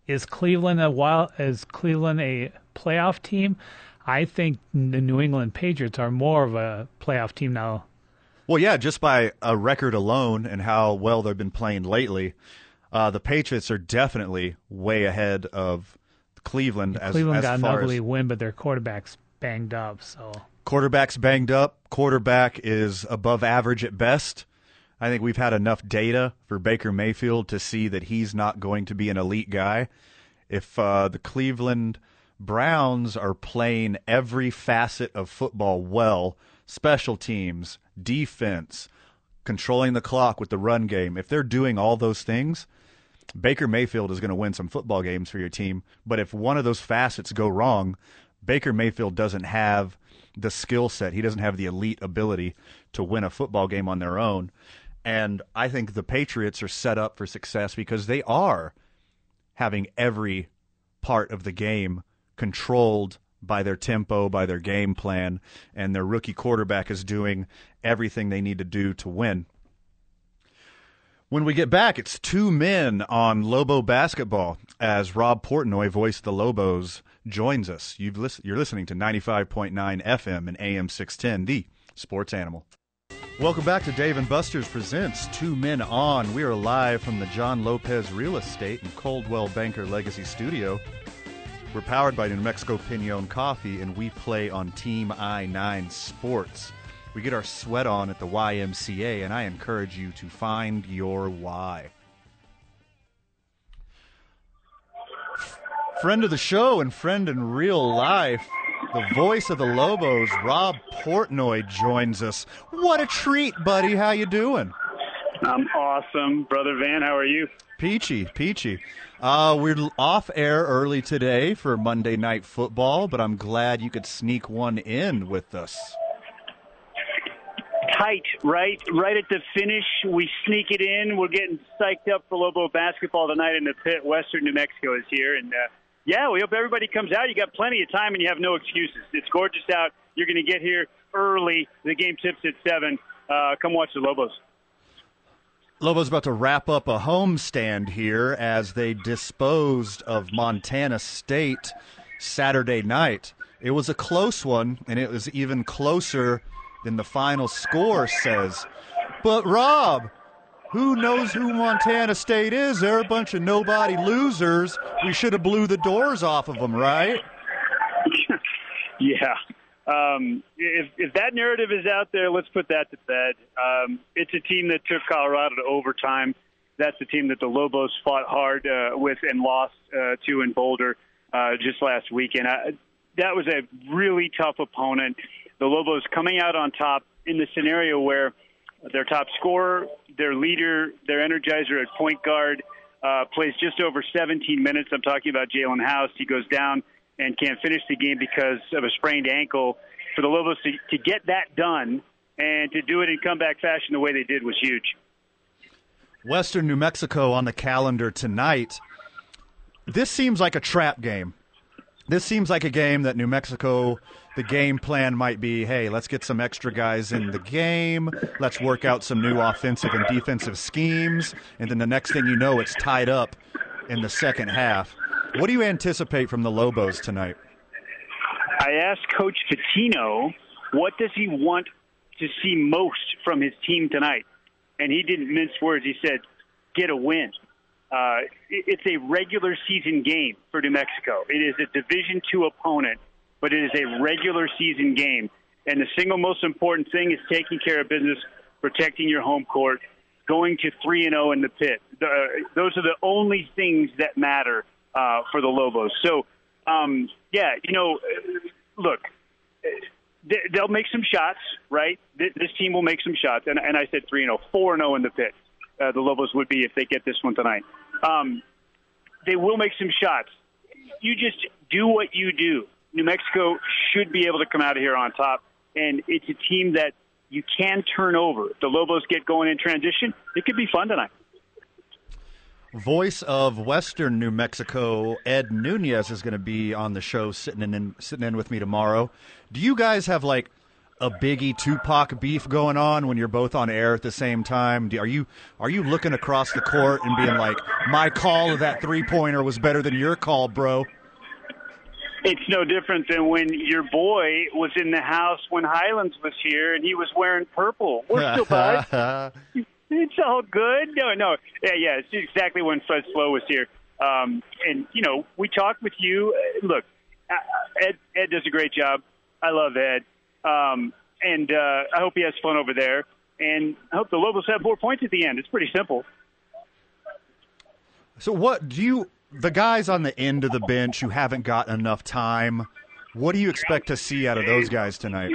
Is Cleveland a playoff team? I think the New England Patriots are more of a playoff team now. Well, yeah, just by a record alone and how well they've been playing lately, the Patriots are definitely way ahead of Cleveland. Cleveland got an ugly win, but their quarterback's banged up. So quarterback's banged up. Quarterback is above average at best. I think we've had enough data for Baker Mayfield to see that he's not going to be an elite guy. If the Cleveland Browns are playing every facet of football well, special teams, defense, controlling the clock with the run game. If they're doing all those things, Baker Mayfield is going to win some football games for your team. But if one of those facets go wrong, Baker Mayfield doesn't have the skill set. He doesn't have the elite ability to win a football game on their own. And I think the Patriots are set up for success because they are having every part of the game controlled by their tempo, by their game plan, and their rookie quarterback is doing everything they need to do to win. When we get back, it's 2 men on Lobo basketball as Rob Portnoy, voice of the Lobos, joins us. You're listening to 95.9 FM and AM 610, the Sports Animal. Welcome back to Dave and Buster's presents 2 Men On. We are live from the John Lopez Real Estate and Coldwell Banker Legacy Studio. We're powered by New Mexico Pinon Coffee, and we play on Team I-9 Sports. We get our sweat on at the YMCA, and I encourage you to find your why. Friend of the show and friend in real life, the voice of the Lobos, Rob Portnoy, joins us. What a treat, buddy. How you doing? I'm awesome. Brother Van, how are you? Peachy. We're off air early today for Monday Night Football, but I'm glad you could sneak one in with us. Tight, right? Right at the finish, we sneak it in. We're getting psyched up for Lobo basketball tonight in the pit. Western New Mexico is here, and yeah, we hope everybody comes out. You got plenty of time, and you have no excuses. It's gorgeous out. You're going to get here early. The game tips at 7. Come watch the Lobos. Lobo's about to wrap up a homestand here as they disposed of Montana State Saturday night. It was a close one, and it was even closer than the final score says. But, Rob, who knows who Montana State is? They're a bunch of nobody losers. We should have blew the doors off of them, right? Yeah. If that narrative is out there, let's put that to bed. It's a team that took Colorado to overtime. That's the team that the Lobos fought hard with and lost to in Boulder just last weekend. That was a really tough opponent. The Lobos coming out on top in the scenario where their top scorer, their leader, their energizer at point guard plays just over 17 minutes. I'm talking about Jalen House. He goes down and can't finish the game because of a sprained ankle. For the Lobos to get that done and to do it in comeback fashion the way they did was huge. Western New Mexico on the calendar tonight. This seems like a trap game. This seems like a game that New Mexico, the game plan might be, hey, let's get some extra guys in the game. Let's work out some new offensive and defensive schemes. And then the next thing you know, it's tied up in the second half. What do you anticipate from the Lobos tonight? I asked Coach Pitino, what does he want to see most from his team tonight? And he didn't mince words. He said, get a win. It's a regular season game for New Mexico. It is a Division II opponent, but it is a regular season game. And the single most important thing is taking care of business, protecting your home court, going to 3-0 in the pit. Those are the only things that matter for the Lobos. So, yeah, you know, look, they'll make some shots, right? This team will make some shots. And I said 3-0, 4-0 in the pit. The Lobos would be if they get this one tonight. They will make some shots. You just do what you do. New Mexico should be able to come out of here on top, and it's a team that you can turn over. If the Lobos get going in transition, it could be fun tonight. Voice of Western New Mexico, Ed Nunez, is going to be on the show sitting in with me tomorrow. Do you guys have, like, a Biggie Tupac beef going on when you're both on air at the same time? Are you looking across the court and being like, my call of that three-pointer was better than your call, bro? It's no different than when your boy was in the house when Highlands was here and he was wearing purple. We're still buds. It's all good. No. Yeah, it's exactly when Fred Slow was here. And, you know, we talked with you. Look, Ed does a great job. I love Ed. And I hope he has fun over there. And I hope the Lobos have more points at the end. It's pretty simple. So what do you – the guys on the end of the bench who haven't got enough time, what do you expect to see out of those guys tonight?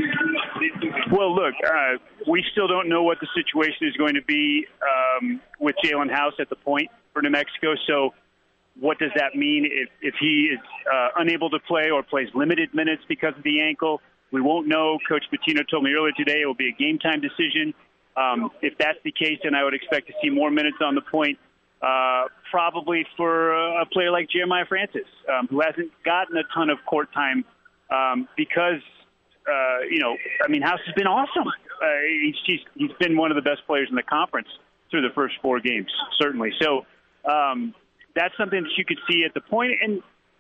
Well, look, we still don't know what the situation is going to be with Jalen House at the point for New Mexico. So what does that mean if he is unable to play or plays limited minutes because of the ankle? We won't know. Coach Pitino told me earlier today it will be a game-time decision. If that's the case, then I would expect to see more minutes on the point, probably for a player like Jeremiah Francis, who hasn't gotten a ton of court time because, you know, I mean, House has been awesome. He's been one of the best players in the conference through the first four games, certainly. So that's something that you could see at the point.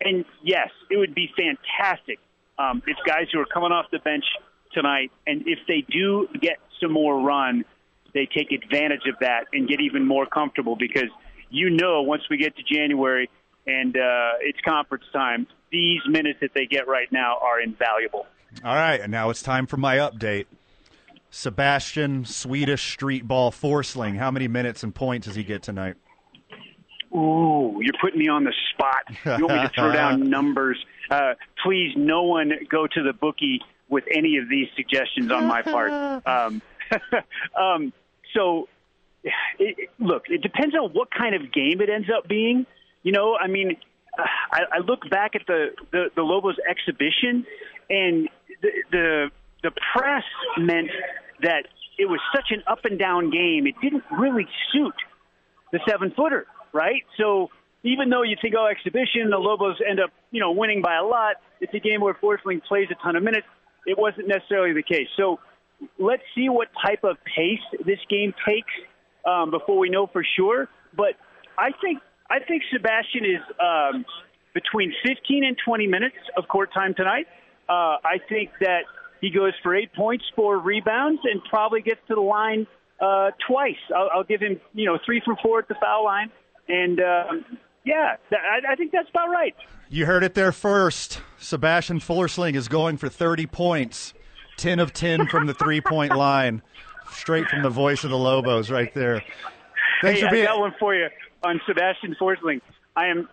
And yes, it would be fantastic. It's guys who are coming off the bench tonight, and if they do get some more run, they take advantage of that and get even more comfortable because you know once we get to January and it's conference time, these minutes that they get right now are invaluable. All right, and now it's time for my update. Sebastian Swedish Street Ball Forsling, how many minutes and points does he get tonight? Ooh, you're putting me on the spot. You want me to throw down numbers? Please, no one go to the bookie with any of these suggestions on my part. So, look, it depends on what kind of game it ends up being. You know, I mean, I look back at the Lobos exhibition, and the press meant that it was such an up-and-down game. It didn't really suit the seven-footer. Right? So even though you think, oh, exhibition, the Lobos end up, you know, winning by a lot, it's a game where Forsling plays a ton of minutes. It wasn't necessarily the case. So let's see what type of pace this game takes before we know for sure. But I think Sebastian is between 15 and 20 minutes of court time tonight. I think that he goes for 8 points, 4 rebounds, and probably gets to the line twice. I'll give him, you know, 3 for 4 at the foul line. And, yeah, I think that's about right. You heard it there first. Sebastian Forsling is going for 30 points, 10 of 10 from the three-point line, straight from the voice of the Lobos right there. Thanks for being... I got one for you on Sebastian Forsling. I am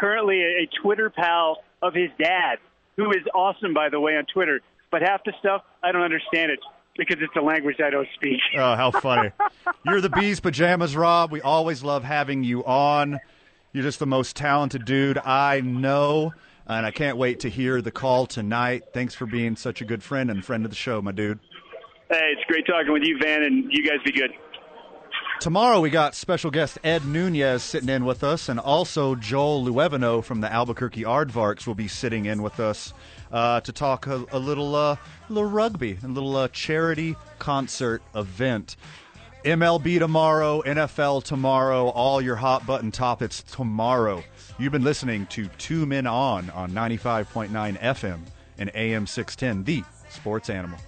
currently a Twitter pal of his dad, who is awesome, by the way, on Twitter. But half the stuff, I don't understand it. because it's a language I don't speak. Oh, how funny. You're the bee's pajamas, Rob. We always love having you on. You're just the most talented dude I know, and I can't wait to hear the call tonight. Thanks for being such a good friend and friend of the show, my dude. Hey, it's great talking with you, Van, and you guys be good. Tomorrow we got special guest Ed Nunez sitting in with us, and also Joel Lueveno from the Albuquerque Aardvarks will be sitting in with us to talk a little rugby, a little charity concert event. MLB tomorrow, NFL tomorrow, all your hot-button topics tomorrow. You've been listening to Two Men on 95.9 FM and AM 610, the Sports Animal.